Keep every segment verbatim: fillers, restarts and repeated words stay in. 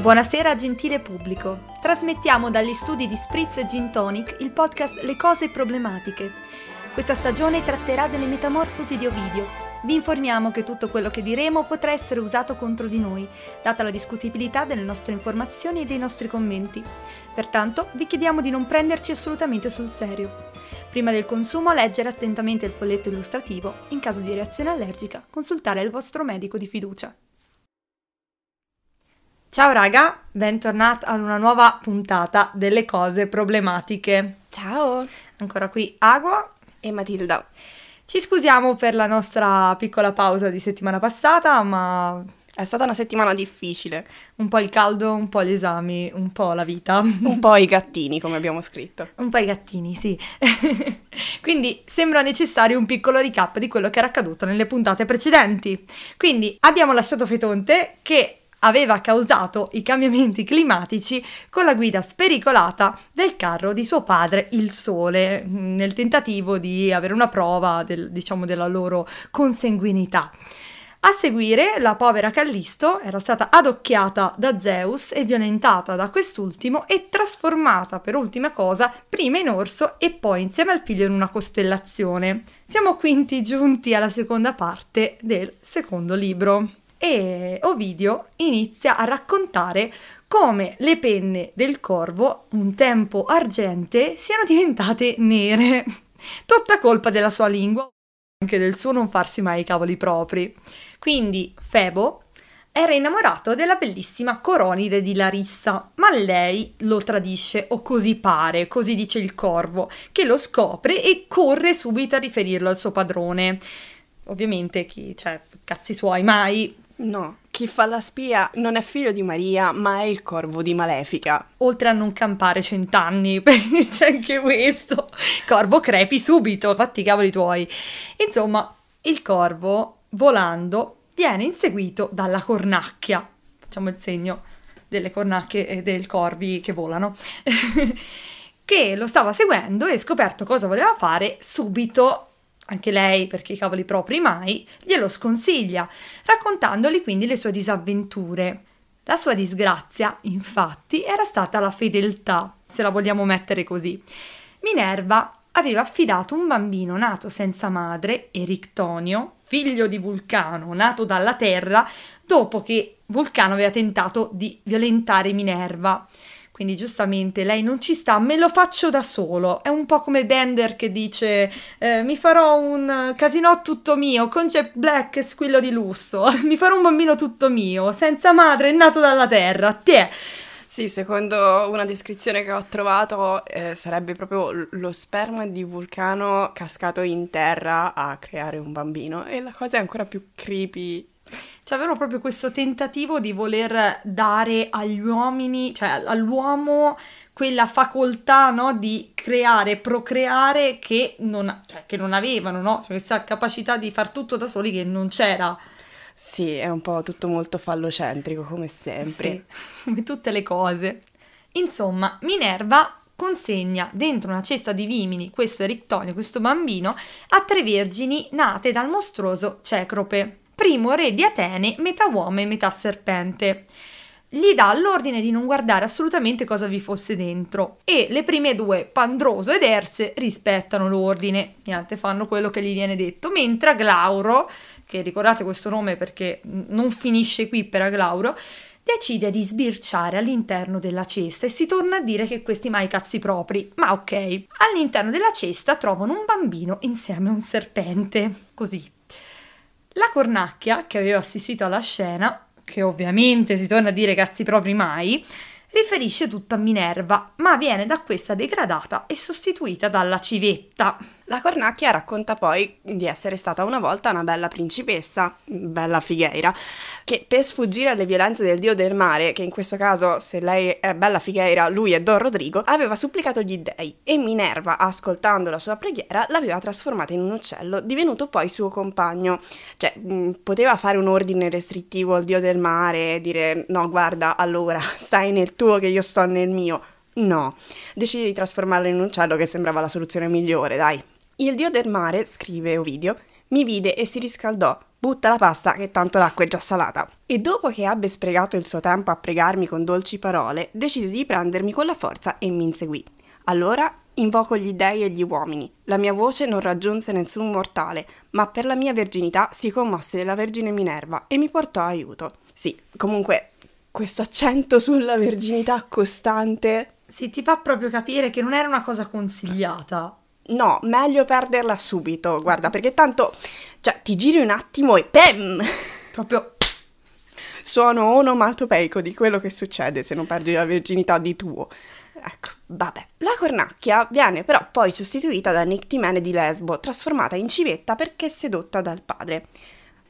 Buonasera gentile pubblico, trasmettiamo dagli studi di Spritz e Gin Tonic il podcast Le cose problematiche. Questa stagione tratterà delle metamorfosi di Ovidio. Vi informiamo che tutto quello che diremo potrà essere usato contro di noi, data la discutibilità delle nostre informazioni e dei nostri commenti. Pertanto vi chiediamo di non prenderci assolutamente sul serio. Prima del consumo leggere attentamente il folletto illustrativo, in caso di reazione allergica consultare il vostro medico di fiducia. Ciao raga, bentornati ad una nuova puntata delle cose problematiche. Ciao! Ancora qui Agua e Matilda. Ci scusiamo per la nostra piccola pausa di settimana passata, ma è stata una settimana difficile. Un po' il caldo, un po' gli esami, un po' la vita. Un po' i gattini, come abbiamo scritto. Un po' i gattini, sì. Quindi sembra necessario un piccolo recap di quello che era accaduto nelle puntate precedenti. Quindi abbiamo lasciato Fetonte che aveva causato i cambiamenti climatici con la guida spericolata del carro di suo padre, il Sole, nel tentativo di avere una prova del, diciamo, della loro consanguinità. A seguire, la povera Callisto era stata adocchiata da Zeus e violentata da quest'ultimo e trasformata per ultima cosa prima in orso e poi insieme al figlio in una costellazione. Siamo quindi giunti alla seconda parte del secondo libro. E Ovidio inizia a raccontare come le penne del corvo, un tempo argente, siano diventate nere. Tutta colpa della sua lingua, anche del suo non farsi mai i cavoli propri. Quindi Febo era innamorato della bellissima Coronide di Larissa, ma lei lo tradisce, o così pare, così dice il corvo, che lo scopre e corre subito a riferirlo al suo padrone. Ovviamente chi, cioè, cazzi suoi, mai. No, chi fa la spia non è figlio di Maria, ma è il corvo di Malefica. Oltre a non campare cent'anni, perché c'è anche questo. Corvo, crepi subito, fatti i cavoli tuoi. Insomma, il corvo, volando, viene inseguito dalla cornacchia. Facciamo il segno delle cornacchie e dei corvi che volano. Che lo stava seguendo e, scoperto cosa voleva fare, subito, anche lei, perché i cavoli propri mai, glielo sconsiglia, raccontandogli quindi le sue disavventure. La sua disgrazia, infatti, era stata la fedeltà, se la vogliamo mettere così. Minerva aveva affidato un bambino nato senza madre, Erictonio, figlio di Vulcano, nato dalla terra, dopo che Vulcano aveva tentato di violentare Minerva. Quindi giustamente lei non ci sta, me lo faccio da solo. È un po' come Bender che dice eh, mi farò un casino tutto mio, con Jack Black squillo di lusso, mi farò un bambino tutto mio, senza madre, nato dalla terra, te. Sì, secondo una descrizione che ho trovato eh, sarebbe proprio lo sperma di Vulcano cascato in terra a creare un bambino, e la cosa è ancora più creepy. Cioè, avevano proprio questo tentativo di voler dare agli uomini, cioè all'uomo, quella facoltà, no, di creare, procreare, che non, cioè, che non avevano, no? Cioè, questa capacità di far tutto da soli che non c'era. Sì, è un po' tutto molto fallocentrico, come sempre. Sì, come tutte le cose. Insomma, Minerva consegna dentro una cesta di vimini questo Erictonio, questo bambino, a tre vergini nate dal mostruoso Cecrope, primo re di Atene, metà uomo e metà serpente. Gli dà l'ordine di non guardare assolutamente cosa vi fosse dentro, e le prime due, Pandroso ed Erse, rispettano l'ordine, niente, fanno quello che gli viene detto, mentre Aglauro, che ricordate questo nome perché non finisce qui per Aglauro, decide di sbirciare all'interno della cesta e si torna a dire che questi mai cazzi propri, ma ok. All'interno della cesta trovano un bambino insieme a un serpente, così. La cornacchia, che aveva assistito alla scena, che ovviamente si torna a dire cazzi propri mai, riferisce tutto a Minerva, ma viene da questa degradata e sostituita dalla civetta. La cornacchia racconta poi di essere stata una volta una bella principessa, Bella Figheira, che per sfuggire alle violenze del dio del mare, che in questo caso, se lei è Bella Figheira, lui è Don Rodrigo, aveva supplicato gli dèi, e Minerva, ascoltando la sua preghiera, l'aveva trasformata in un uccello, divenuto poi suo compagno. Cioè, mh, poteva fare un ordine restrittivo al dio del mare, dire no guarda, allora stai nel tuo che io sto nel mio. No, decide di trasformarlo in un uccello, che sembrava la soluzione migliore, dai. Il dio del mare, scrive Ovidio, mi vide e si riscaldò. butta la pasta che tanto l'acqua è già salata. E dopo che ebbe sprecato il suo tempo a pregarmi con dolci parole, decise di prendermi con la forza e mi inseguì. Allora invoco gli dei e gli uomini. La mia voce non raggiunse nessun mortale, ma per la mia verginità si commosse della Vergine Minerva e mi portò aiuto. Sì, comunque, questo accento sulla verginità costante... Sì, ti fa proprio capire che non era una cosa consigliata. No, meglio perderla subito, guarda, perché tanto, cioè, ti giri un attimo e pem! Proprio suono onomatopeico di quello che succede se non perdi la verginità di tuo. Ecco, vabbè. La cornacchia viene però poi sostituita da Nittimene di Lesbo, trasformata in civetta perché sedotta dal padre.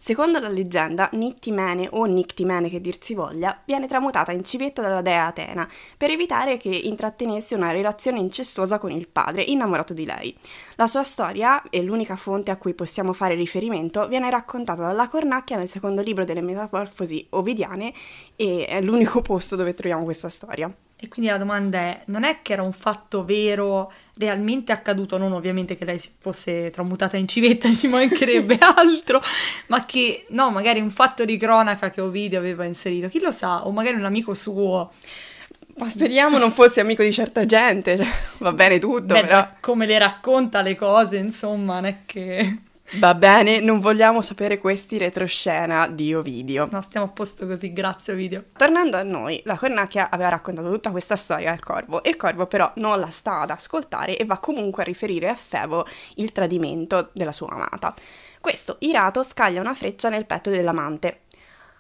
Secondo la leggenda, Nittimene, o Nictimene che dir si voglia, viene tramutata in civetta dalla dea Atena per evitare che intrattenesse una relazione incestuosa con il padre, innamorato di lei. La sua storia, e l'unica fonte a cui possiamo fare riferimento, viene raccontata dalla Cornacchia nel secondo libro delle Metamorfosi ovidiane e è l'unico posto dove troviamo questa storia. E quindi la domanda è, non è che era un fatto vero, realmente accaduto, non ovviamente che lei fosse tramutata in civetta, ci mancherebbe altro, ma che, no, magari un fatto di cronaca che Ovidio aveva inserito, chi lo sa, o magari un amico suo. Ma speriamo non fosse amico di certa gente, va bene tutto, beh, però. Come le racconta le cose, insomma, non è che... Va bene, non vogliamo sapere questi retroscena di Ovidio. No, stiamo a posto così, grazie Ovidio. Tornando a noi, la Cornacchia aveva raccontato tutta questa storia al Corvo, e il Corvo però non la sta ad ascoltare e va comunque a riferire a Febo il tradimento della sua amata. Questo, irato, scaglia una freccia nel petto dell'amante.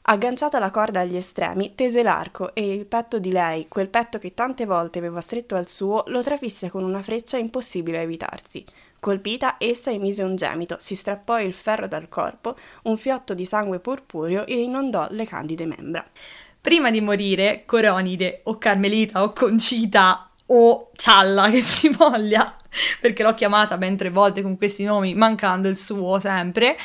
Agganciata la corda agli estremi, tese l'arco e il petto di lei, quel petto che tante volte aveva stretto al suo, lo trafisse con una freccia impossibile a evitarsi. Colpita, essa emise un gemito, si strappò il ferro dal corpo, un fiotto di sangue purpureo e inondò le candide membra. Prima di morire, Coronide, o Carmelita, o Concita, o Cialla che si voglia, perché l'ho chiamata ben tre volte con questi nomi, mancando il suo sempre,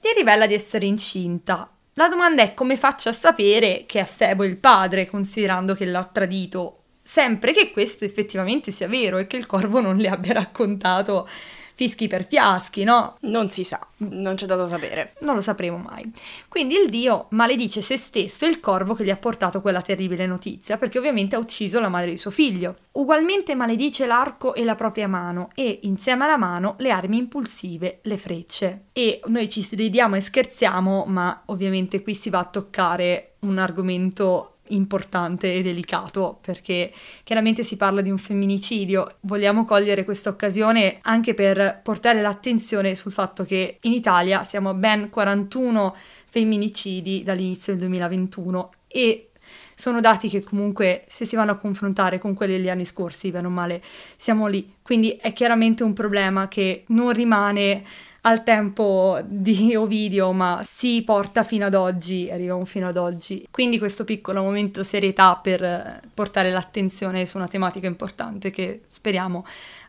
gli rivela di essere incinta. La domanda è come faccia a sapere che è Febo il padre, considerando che l'ha tradito. Sempre che questo effettivamente sia vero e che il Corvo non le abbia raccontato fischi per fiaschi, no? Non si sa, non c'è dato sapere. Non lo sapremo mai. Quindi il dio maledice se stesso e il Corvo che gli ha portato quella terribile notizia, perché ovviamente ha ucciso la madre di suo figlio. Ugualmente maledice l'arco e la propria mano e, insieme alla mano, le armi impulsive, le frecce. E noi ci ridiamo e scherziamo, ma ovviamente qui si va a toccare un argomento importante e delicato, perché chiaramente si parla di un femminicidio. Vogliamo cogliere questa occasione anche per portare l'attenzione sul fatto che in Italia siamo a ben quarantuno femminicidi dall'inizio del duemilaventuno e sono dati che comunque, se si vanno a confrontare con quelli degli anni scorsi, bene o male siamo lì, quindi è chiaramente un problema che non rimane al tempo di Ovidio, ma si porta fino ad oggi, arriviamo fino ad oggi. Quindi questo piccolo momento serietà per portare l'attenzione su una tematica importante che speriamo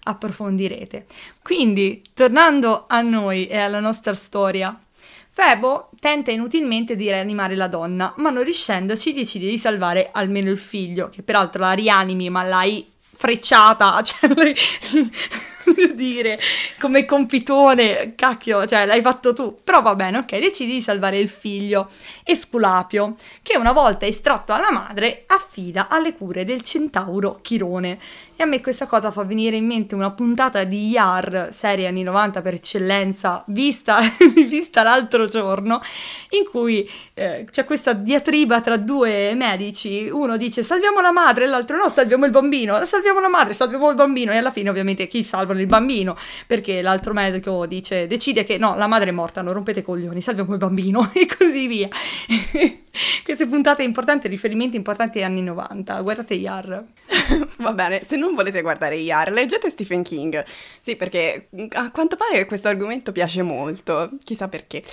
approfondirete. Quindi, tornando a noi e alla nostra storia, Febo tenta inutilmente di rianimare la donna, ma non riuscendoci decide di salvare almeno il figlio, che peraltro la rianimi, ma l'hai frecciata, cioè lei... dire, come compitone, cacchio, cioè l'hai fatto tu, però va bene, ok, decidi di salvare il figlio, Esculapio, che una volta estratto alla madre affida alle cure del centauro Chirone. E a me questa cosa fa venire in mente una puntata di I A R, serie anni novanta per eccellenza, vista, vista l'altro giorno, in cui eh, c'è questa diatriba tra due medici, uno dice salviamo la madre e l'altro no, salviamo il bambino, salviamo la madre, salviamo il bambino, e alla fine ovviamente chi salvano il bambino, perché l'altro medico dice, decide che no, la madre è morta, non rompete i coglioni, salviamo il bambino, e così via. Queste puntate importanti, riferimenti importanti agli anni novanta, guardate I A R. Va bene, se non volete guardare I A R, leggete Stephen King, sì, perché a quanto pare questo argomento piace molto, chissà perché.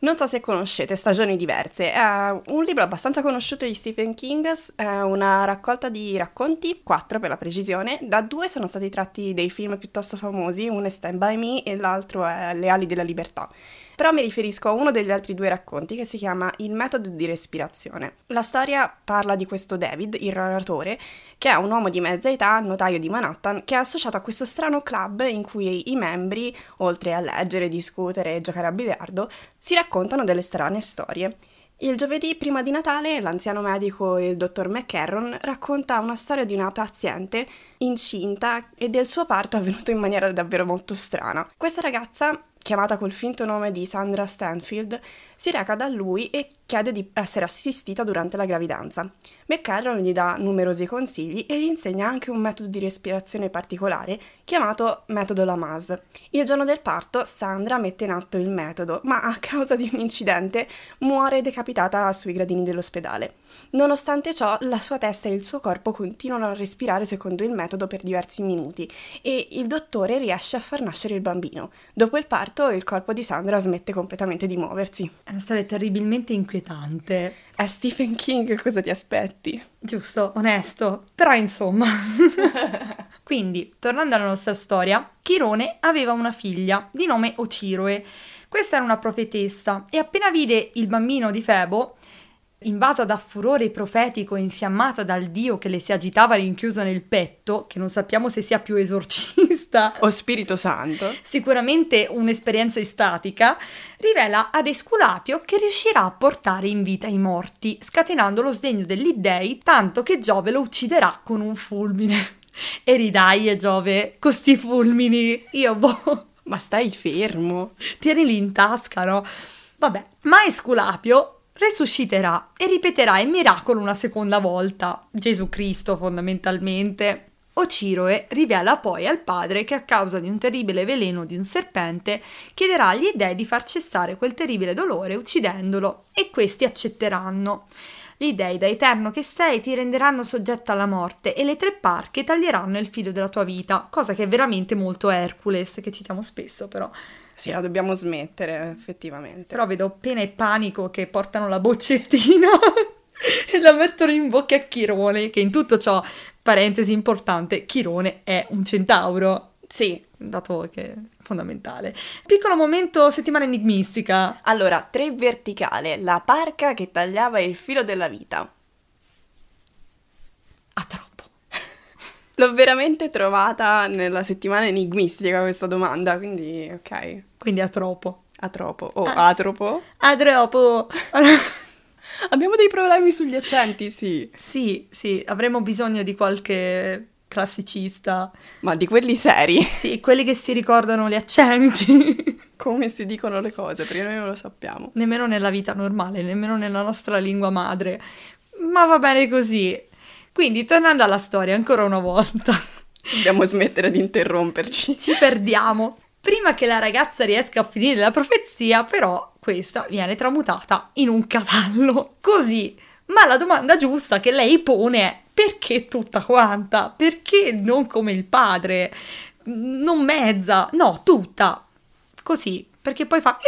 Non so se conoscete Stagioni diverse, è un libro abbastanza conosciuto di Stephen King, è una raccolta di racconti, quattro per la precisione, da due sono stati tratti dei film piuttosto famosi, uno è Stand by Me e l'altro è Le ali della libertà. però mi riferisco a uno degli altri due racconti che si chiama Il metodo di respirazione. La storia parla di questo David, il narratore, che è un uomo di mezza età, notaio di Manhattan, che è associato a questo strano club in cui i membri, oltre a leggere, discutere e giocare a biliardo, si raccontano delle strane storie. Il giovedì prima di Natale l'anziano medico, il dottor McCarron, racconta una storia di una paziente incinta e del suo parto avvenuto in maniera davvero molto strana. Questa ragazza, chiamata col finto nome di Sandra Stanfield, si reca da lui e chiede di essere assistita durante la gravidanza. McCarron gli dà numerosi consigli e gli insegna anche un metodo di respirazione particolare chiamato metodo Lamaze. Il giorno del parto Sandra mette in atto il metodo, ma a causa di un incidente muore decapitata sui gradini dell'ospedale. Nonostante ciò, la sua testa e il suo corpo continuano a respirare secondo il metodo per diversi minuti e il dottore riesce a far nascere il bambino. Dopo il parto il corpo di Sandra smette completamente di muoversi. È una storia terribilmente inquietante. È Stephen King, cosa ti aspetti? Giusto, onesto, però insomma. Quindi, tornando alla nostra storia, Chirone aveva una figlia di nome Ociroe. Questa era una profetessa e appena vide il bambino di Febo, invasa da furore profetico e infiammata dal dio che le si agitava rinchiuso nel petto, che non sappiamo se sia più esorcista o Spirito Santo, sicuramente un'esperienza estatica, rivela ad Esculapio che riuscirà a portare in vita i morti, scatenando lo sdegno degli dèi, tanto che Giove lo ucciderà con un fulmine. E ridai, Giove, con sti fulmini, io boh. Ma stai fermo, tienili in tasca, no? Vabbè, ma Esculapio resusciterà e ripeterà il miracolo una seconda volta. Gesù Cristo, fondamentalmente. Ociroe rivela poi al padre che a causa di un terribile veleno di un serpente chiederà agli dèi di far cessare quel terribile dolore uccidendolo, e questi accetteranno. Gli dèi, da eterno che sei, ti renderanno soggetta alla morte e le tre parche taglieranno il filo della tua vita, cosa che è veramente molto Hercules, che citiamo spesso però. Sì, la dobbiamo smettere, effettivamente. Però vedo pena e panico che portano la boccettina e la mettono in bocca a Chirone, che in tutto ciò, parentesi importante, Chirone è un centauro. Sì. Dato che è fondamentale. Piccolo momento settimana enigmistica. Allora, tre verticale, la parca che tagliava il filo della vita. Atropo. L'ho veramente trovata nella settimana enigmistica questa domanda, quindi ok. Quindi Atropo. Atropo. O oh, a- Atropo. Atropo. Abbiamo dei problemi sugli accenti, sì. Sì, sì, avremo bisogno di qualche classicista. Ma di quelli seri. Sì, quelli che si ricordano gli accenti. Come si dicono le cose, perché noi non lo sappiamo. Nemmeno nella vita normale, nemmeno nella nostra lingua madre. Ma va bene così. Quindi, tornando alla storia, ancora una volta. Dobbiamo smettere di interromperci. Ci perdiamo. Prima che la ragazza riesca a finire la profezia, però, questa viene tramutata in un cavallo. Così. Ma la domanda giusta che lei pone è: perché tutta quanta? Perché non come il padre? Non mezza? No, tutta. Così. Perché poi fa...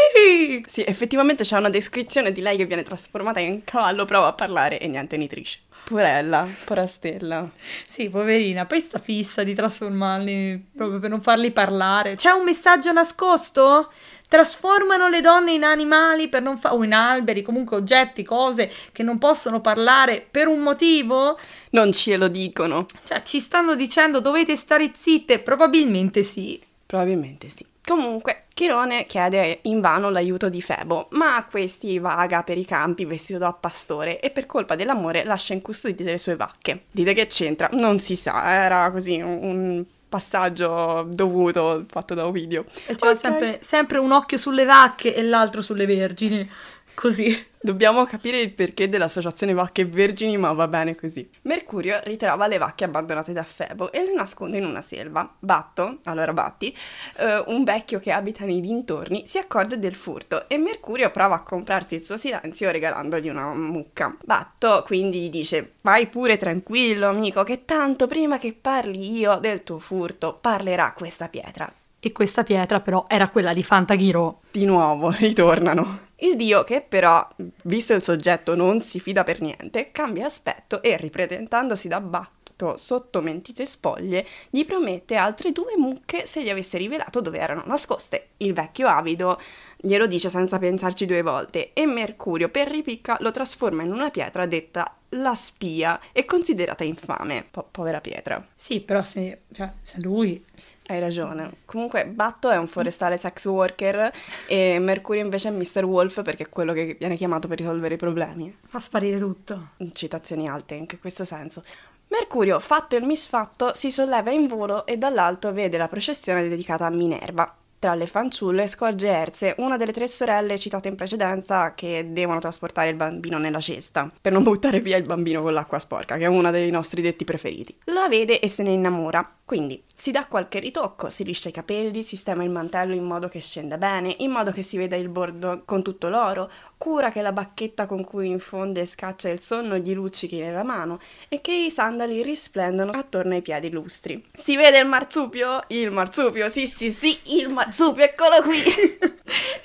Sì, effettivamente c'è una descrizione di lei che viene trasformata in cavallo, prova a parlare e niente, nitrisce. Porella, porastella. Sì, poverina, poi sta fissa di trasformarli proprio per non farli parlare. C'è un messaggio nascosto? Trasformano le donne in animali per non fa- o in alberi, comunque oggetti, cose che non possono parlare per un motivo? Non ce lo dicono. Cioè, ci stanno dicendo dovete stare zitte? Probabilmente sì. Probabilmente sì. Comunque, Chirone chiede invano l'aiuto di Febo, ma questi vaga per i campi vestito da pastore e per colpa dell'amore lascia incustodite le sue vacche. Dite che c'entra? Non si sa, era così un passaggio dovuto fatto da Ovidio. E cioè okay. sempre, sempre un occhio sulle vacche e l'altro sulle vergini, così. Dobbiamo capire il perché dell'associazione vacche e vergini, ma va bene così. Mercurio ritrova le vacche abbandonate da Febo e le nasconde in una selva. Batto, allora Batti, eh, un vecchio che abita nei dintorni, si accorge del furto e Mercurio prova a comprarsi il suo silenzio regalandogli una mucca. Batto quindi gli dice: vai pure tranquillo amico, che tanto prima che parli io del tuo furto parlerà questa pietra. E questa pietra però era quella di Fantaghiro. Di nuovo, ritornano. Il dio, che però, visto il soggetto, non si fida per niente, cambia aspetto e, ripresentandosi da Batto, Batto, sotto mentite spoglie, gli promette altre due mucche se gli avesse rivelato dove erano nascoste. Il vecchio avido glielo dice senza pensarci due volte e Mercurio, per ripicca, lo trasforma in una pietra detta la spia e considerata infame. Po- povera pietra. Sì, però se, cioè, se lui... Hai ragione. Comunque Batto è un forestale sex worker e Mercurio invece è mister Wolf perché è quello che viene chiamato per risolvere i problemi. Fa sparire tutto. Citazioni alte in questo senso. Mercurio, fatto il misfatto, si solleva in volo e dall'alto vede la processione dedicata a Minerva. Tra le fanciulle scorge Erse, una delle tre sorelle citate in precedenza che devono trasportare il bambino nella cesta, per non buttare via il bambino con l'acqua sporca, che è uno dei nostri detti preferiti. La vede e se ne innamora, quindi si dà qualche ritocco, si liscia i capelli, sistema il mantello in modo che scenda bene, in modo che si veda il bordo con tutto l'oro, cura che la bacchetta con cui infonde e scaccia il sonno gli luccichi nella mano e che i sandali risplendano attorno ai piedi lustri. Si vede il marsupio? Il marsupio, sì sì sì, il marsupio! Zupi, eccolo qui!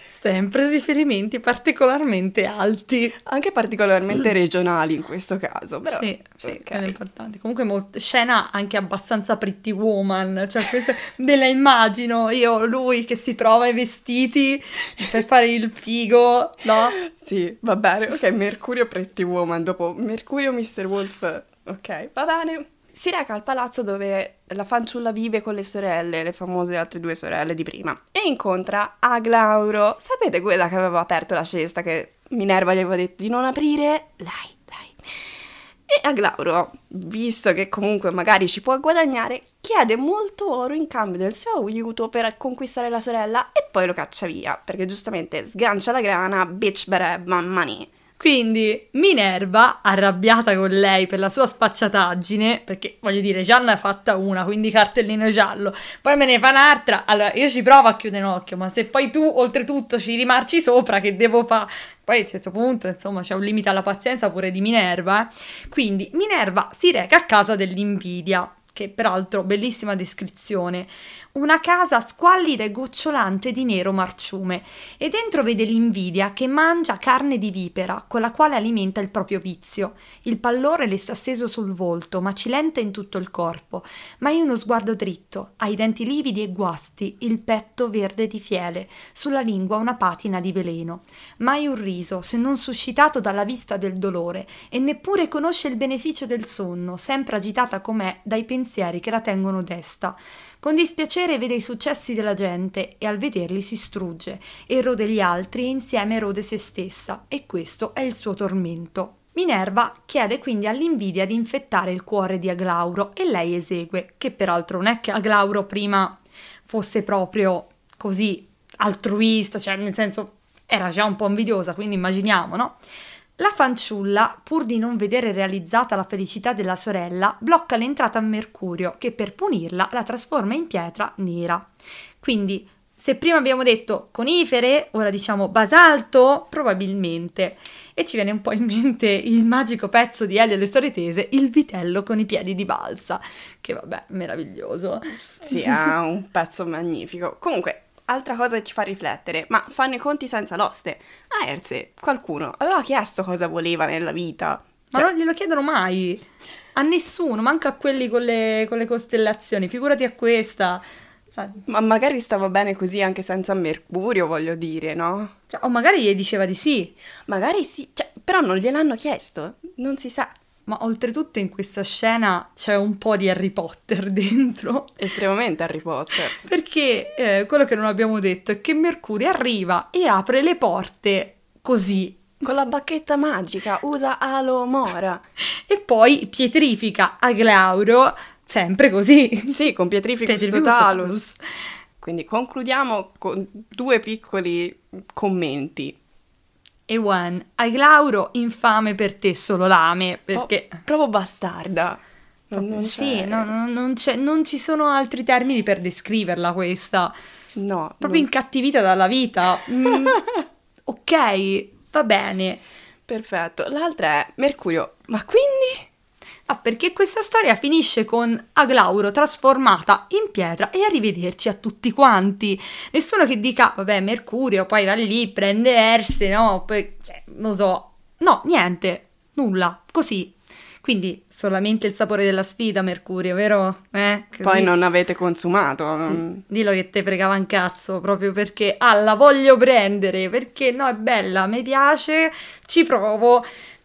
Sempre riferimenti particolarmente alti. Anche particolarmente regionali in questo caso. Però, sì, sì, okay. Quello è importante. Comunque molto, scena anche abbastanza Pretty Woman, cioè questa me la immagino, io, lui che si prova i vestiti per fare il figo, no? Sì, va bene, ok, Mercurio Pretty Woman, dopo Mercurio mister Wolf, ok, va bene. Si reca al palazzo dove la fanciulla vive con le sorelle, le famose altre due sorelle di prima, e incontra Aglauro. Sapete quella che aveva aperto la cesta che Minerva gli aveva detto di non aprire? Lei, lei. E Aglauro, visto che comunque magari ci può guadagnare, chiede molto oro in cambio del suo aiuto per conquistare la sorella e poi lo caccia via, perché giustamente sgancia la grana, bitch bareb, mamma mia. Quindi Minerva, arrabbiata con lei per la sua spacciataggine, perché voglio dire, già ne ha fatta una, quindi cartellino giallo, poi me ne fa un'altra, allora io ci provo a chiudere un occhio, ma se poi tu oltretutto ci rimarci sopra, che devo fare? Poi a un certo punto, insomma, c'è un limite alla pazienza pure di Minerva, eh? Quindi Minerva si reca a casa dell'invidia, che peraltro, bellissima descrizione, una casa squallida e gocciolante di nero marciume, e dentro vede l'invidia che mangia carne di vipera, con la quale alimenta il proprio vizio. Il pallore le sta steso sul volto, macilente in tutto il corpo, ma hai uno sguardo dritto, ha i denti lividi e guasti, il petto verde di fiele, sulla lingua una patina di veleno. Mai un riso, se non suscitato dalla vista del dolore, e neppure conosce il beneficio del sonno, sempre agitata com'è dai pensieri che la tengono desta. Con dispiacere vede i successi della gente e al vederli si strugge e rode gli altri e insieme rode se stessa, e questo è il suo tormento. Minerva chiede quindi all'invidia di infettare il cuore di Aglauro e lei esegue, che peraltro non è che Aglauro prima fosse proprio così altruista, cioè nel senso era già un po' invidiosa, quindi immaginiamo, no? La fanciulla, pur di non vedere realizzata la felicità della sorella, blocca l'entrata a Mercurio, che per punirla la trasforma in pietra nera. Quindi, se prima abbiamo detto conifere, ora diciamo basalto, probabilmente. E ci viene un po' in mente il magico pezzo di Elio e le storie tese, il vitello con i piedi di balsa, che vabbè, meraviglioso. Sì, ha un pezzo magnifico. Comunque... Altra cosa che ci fa riflettere, ma fanno i conti senza l'oste. A Erse qualcuno aveva chiesto cosa voleva nella vita. Cioè... Ma non glielo chiedono mai, a nessuno, manca a quelli con le, con le costellazioni, figurati a questa. Ma magari stava bene così anche senza Mercurio, voglio dire, no? Cioè, o magari gli diceva di sì. Magari sì, cioè, però non gliel'hanno chiesto, non si sa. Ma oltretutto in questa scena c'è un po' di Harry Potter dentro. Estremamente Harry Potter. Perché eh, quello che non abbiamo detto è che Mercurio arriva e apre le porte così. Con la bacchetta magica, usa Aloe Mora. E poi pietrifica Aglauro, sempre così. Sì, con Pietrificus Totalus. Quindi concludiamo con due piccoli commenti. E one, Aglauro, infame per te solo lame, perché... Po- proprio bastarda. Non, non sì, no, no, non, c'è, non ci sono altri termini per descriverla questa. No. Proprio non... incattivita dalla vita. Mm, ok, va bene. Perfetto. L'altra è Mercurio. Ma quindi... Ah, perché questa storia finisce con Aglauro trasformata in pietra e arrivederci a tutti quanti. Nessuno che dica, vabbè, Mercurio, poi va lì, prende Erse, no, poi, cioè, non so. No, niente, nulla, così. Quindi solamente il sapore della sfida, Mercurio, vero? Eh? Poi non avete consumato. Non... Dillo che te fregava un cazzo, proprio perché, ah, la voglio prendere, perché no, è bella, mi piace, ci provo.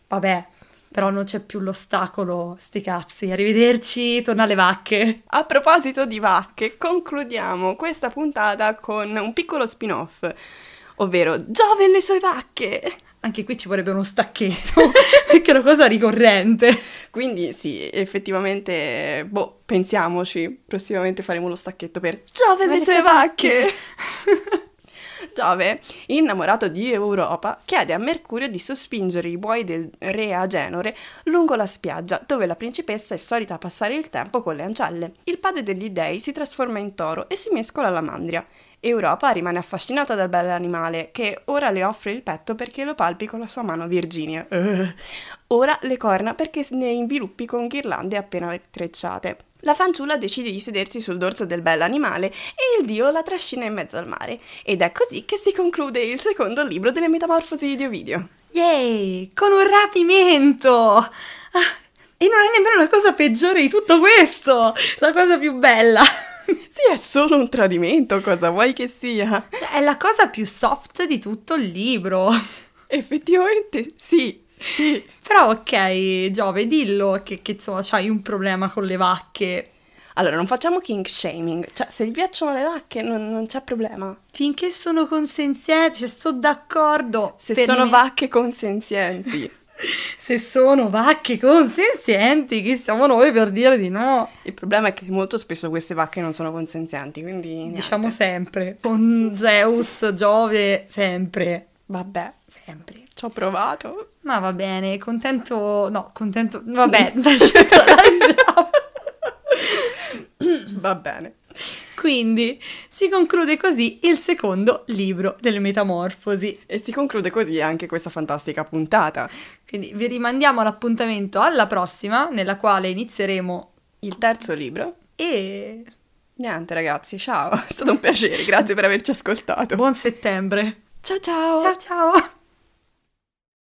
Vabbè, però non c'è più l'ostacolo, sti cazzi. Arrivederci, torna alle vacche. A proposito di vacche, concludiamo questa puntata con un piccolo spin-off, ovvero Giove e le sue vacche! Anche qui ci vorrebbe uno stacchetto, perché è una cosa ricorrente. Quindi sì, effettivamente, boh, pensiamoci, prossimamente faremo lo stacchetto per Giove e le sue vacche! Giove, innamorato di Europa, chiede a Mercurio di sospingere i buoi del re Agenore lungo la spiaggia, dove la principessa è solita passare il tempo con le ancelle. Il padre degli dei si trasforma in toro e si mescola alla mandria. Europa rimane affascinata dal bell'animale, che ora le offre il petto perché lo palpi con la sua mano virginia. Uh. Ora le corna perché ne inviluppi con ghirlande appena intrecciate. La fanciulla decide di sedersi sul dorso del bell'animale e il dio la trascina in mezzo al mare. Ed è così che si conclude il secondo libro delle Metamorfosi di Ovidio. Yay! Con un rapimento! Ah, e non è nemmeno la cosa peggiore di tutto questo! La cosa più bella! Sì, è solo un tradimento, cosa vuoi che sia? È la cosa più soft di tutto il libro. Effettivamente, sì, sì. Però ok, Giove, dillo che, che insomma c'hai un problema con le vacche. Allora, non facciamo kink shaming, cioè se gli piacciono le vacche non, non c'è problema. Finché sono consenzienti, cioè sono d'accordo. Se sono me... vacche consenzienti. Se sono vacche consenzienti, chi siamo noi per dire di no? Il problema è che molto spesso queste vacche non sono consenzienti, quindi niente. Diciamo sempre, con Zeus, Giove, sempre. Vabbè, sempre. Ci ho provato. Ma va bene, contento... no, contento... vabbè, lasciamo, lasciamo. Va bene. Quindi si conclude così il secondo libro delle Metamorfosi. E si conclude così anche questa fantastica puntata. Quindi vi rimandiamo all'appuntamento alla prossima, nella quale inizieremo il terzo libro. E niente ragazzi, ciao, è stato un piacere, grazie per averci ascoltato. Buon settembre. Ciao ciao. Ciao ciao.